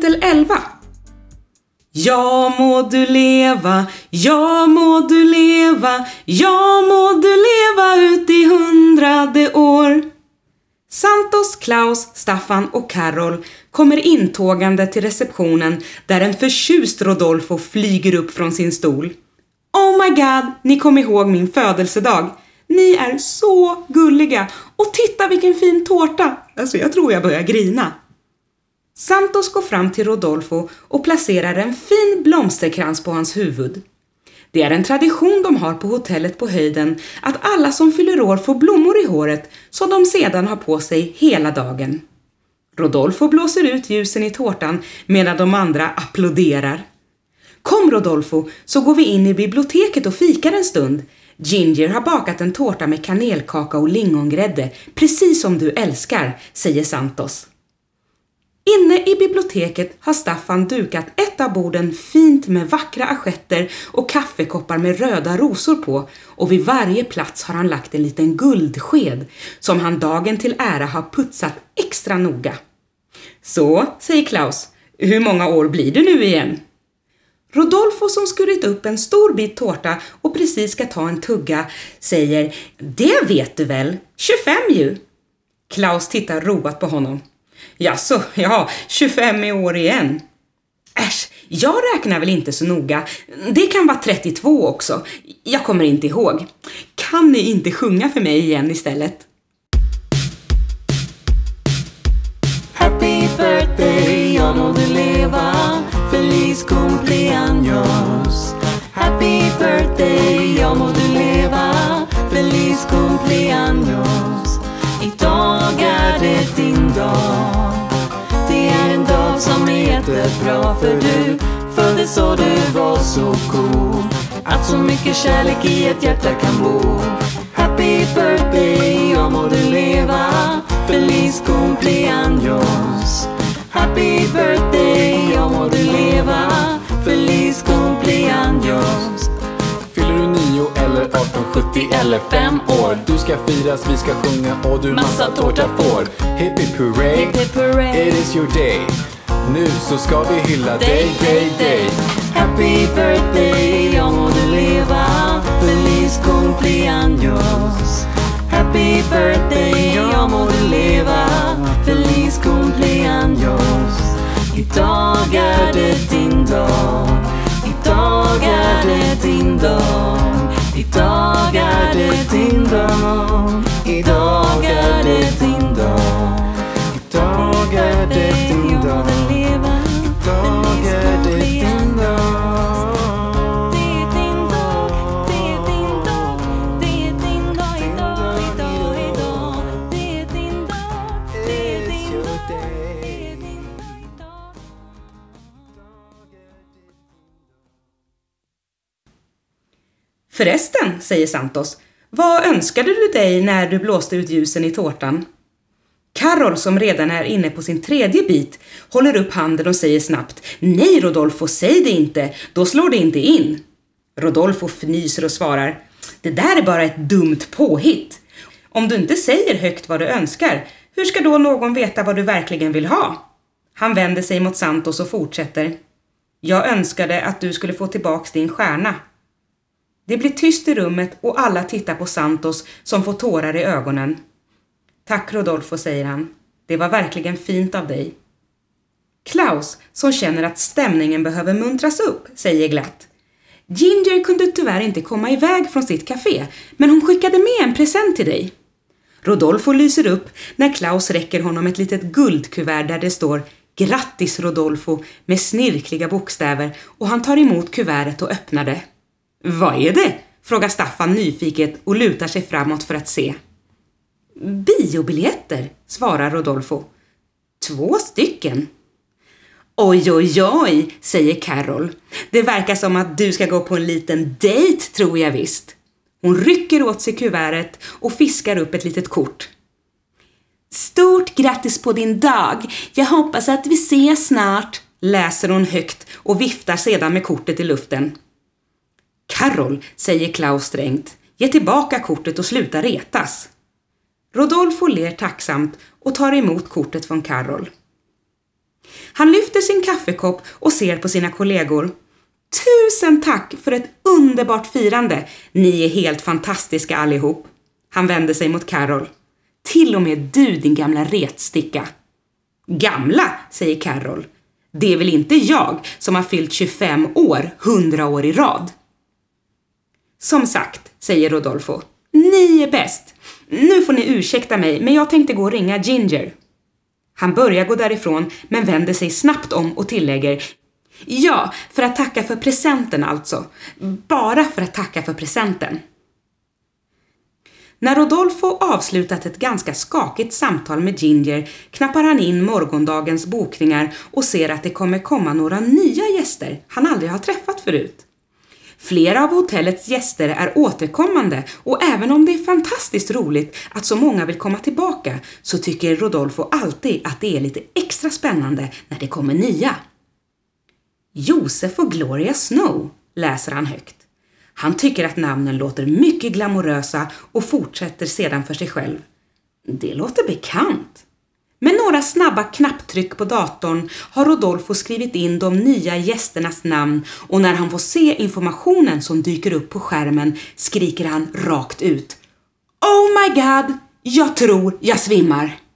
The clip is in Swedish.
kapitel 11. Ja må du leva, ja må du leva, ja må du leva ut i 100:e år. Santos, Klaus, Staffan och Karol kommer intågande till receptionen där en förtjust Rodolfo flyger upp från sin stol. Oh my god, ni kom ihåg min födelsedag. Ni är så gulliga och titta vilken fin tårta. Alltså jag tror jag börjar grina. Santos går fram till Rodolfo och placerar en fin blomsterkrans på hans huvud. Det är en tradition de har på hotellet på höjden att alla som fyller år får blommor i håret som de sedan har på sig hela dagen. Rodolfo blåser ut ljusen i tårtan medan de andra applåderar. Kom Rodolfo, så går vi in i biblioteket och fikar en stund. Ginger har bakat en tårta med kanelkaka och lingongrädde, precis som du älskar, säger Santos. Inne i biblioteket har Staffan dukat ett av borden fint med vackra assietter och kaffekoppar med röda rosor på, och vid varje plats har han lagt en liten guldsked som han dagen till ära har putsat extra noga. Så, säger Klaus, hur många år blir du nu igen? Rodolfo, som skurit upp en stor bit tårta och precis ska ta en tugga, säger: "Det vet du väl, 25 ju." Klaus tittar roat på honom. Jaså, ja, 25 i år igen. Äsch, jag räknar väl inte så noga. Det kan vara 32 också. Jag kommer inte ihåg. Kan ni inte sjunga för mig igen istället? Happy birthday, jag må du leva. Feliz cumpleaños. Happy birthday, jag må du leva. Feliz cumpleaños. Idag är det din dag. Det är en dag som är jättebra, för du föddes och du var så cool att så mycket kärlek i ett hjärta kan bo. Happy birthday, jag må du leva. Feliz cumpleaños. Happy birthday, jag må du leva. Feliz cumpleaños. Fyller du 9 eller 18, 70 eller 5 år? Du ska firas, vi ska sjunga och du massa tårta får. Hippie hooray, it is your day. Nu så ska vi hylla dig, dig, dig. Happy birthday, jag må du leva. Feliz cumpleaños. Happy birthday, jag må du leva. Feliz cumpleaños. Idag är det din dag. Idag är det din dag. Idag är det din dag. Idag är det din dag. Idag är det din dag. Idag är det din dag. Förresten, säger Santos, vad önskade du dig när du blåste ut ljusen i tårtan? Karol, som redan är inne på sin 3:e bit, håller upp handen och säger snabbt: Nej Rodolfo, säg det inte, då slår det inte in. Rodolfo fnyser och svarar: Det där är bara ett dumt påhitt. Om du inte säger högt vad du önskar, hur ska då någon veta vad du verkligen vill ha? Han vänder sig mot Santos och fortsätter: Jag önskade att du skulle få tillbaka din stjärna. Det blir tyst i rummet och alla tittar på Santos som får tårar i ögonen. Tack Rodolfo, säger han. Det var verkligen fint av dig. Klaus, som känner att stämningen behöver muntras upp, säger glatt: Ginger kunde tyvärr inte komma iväg från sitt café, men hon skickade med en present till dig. Rodolfo lyser upp när Klaus räcker honom ett litet guldkuvert där det står Grattis Rodolfo med snirkliga bokstäver, och han tar emot kuvertet och öppnar det. Vad är det? Frågar Staffan nyfiket och lutar sig framåt för att se. Biobiljetter, svarar Rodolfo. 2 stycken. Oj, oj, oj, säger Karol. Det verkar som att du ska gå på en liten dejt, tror jag visst. Hon rycker åt sig kuvertet och fiskar upp ett litet kort. Stort grattis på din dag. Jag hoppas att vi ses snart, läser hon högt och viftar sedan med kortet i luften. Karol, säger Klaus strängt. Ge tillbaka kortet och sluta retas. Rodolfo ler tacksamt och tar emot kortet från Karol. Han lyfter sin kaffekopp och ser på sina kollegor. Tusen tack för ett underbart firande. Ni är helt fantastiska allihop. Han vänder sig mot Karol. Till och med du, din gamla retsticka. Gamla, säger Karol. Det är väl inte jag som har fyllt 25 år 100 år i rad. Som sagt, säger Rodolfo. Ni är bäst. Nu får ni ursäkta mig, men jag tänkte gå och ringa Ginger. Han börjar gå därifrån men vänder sig snabbt om och tillägger. Ja, för att tacka för presenten alltså. Bara för att tacka för presenten. När Rodolfo avslutat ett ganska skakigt samtal med Ginger knappar han in morgondagens bokningar och ser att det kommer komma några nya gäster han aldrig har träffat förut. Flera av hotellets gäster är återkommande och även om det är fantastiskt roligt att så många vill komma tillbaka så tycker Rodolfo alltid att det är lite extra spännande när det kommer nya. Josef och Gloria Snow, läser han högt. Han tycker att namnen låter mycket glamorösa och fortsätter sedan för sig själv. Det låter bekant. Med några snabba knapptryck på datorn har Rodolfo skrivit in de nya gästernas namn och när han får se informationen som dyker upp på skärmen skriker han rakt ut. Oh my god, jag tror jag svimmar!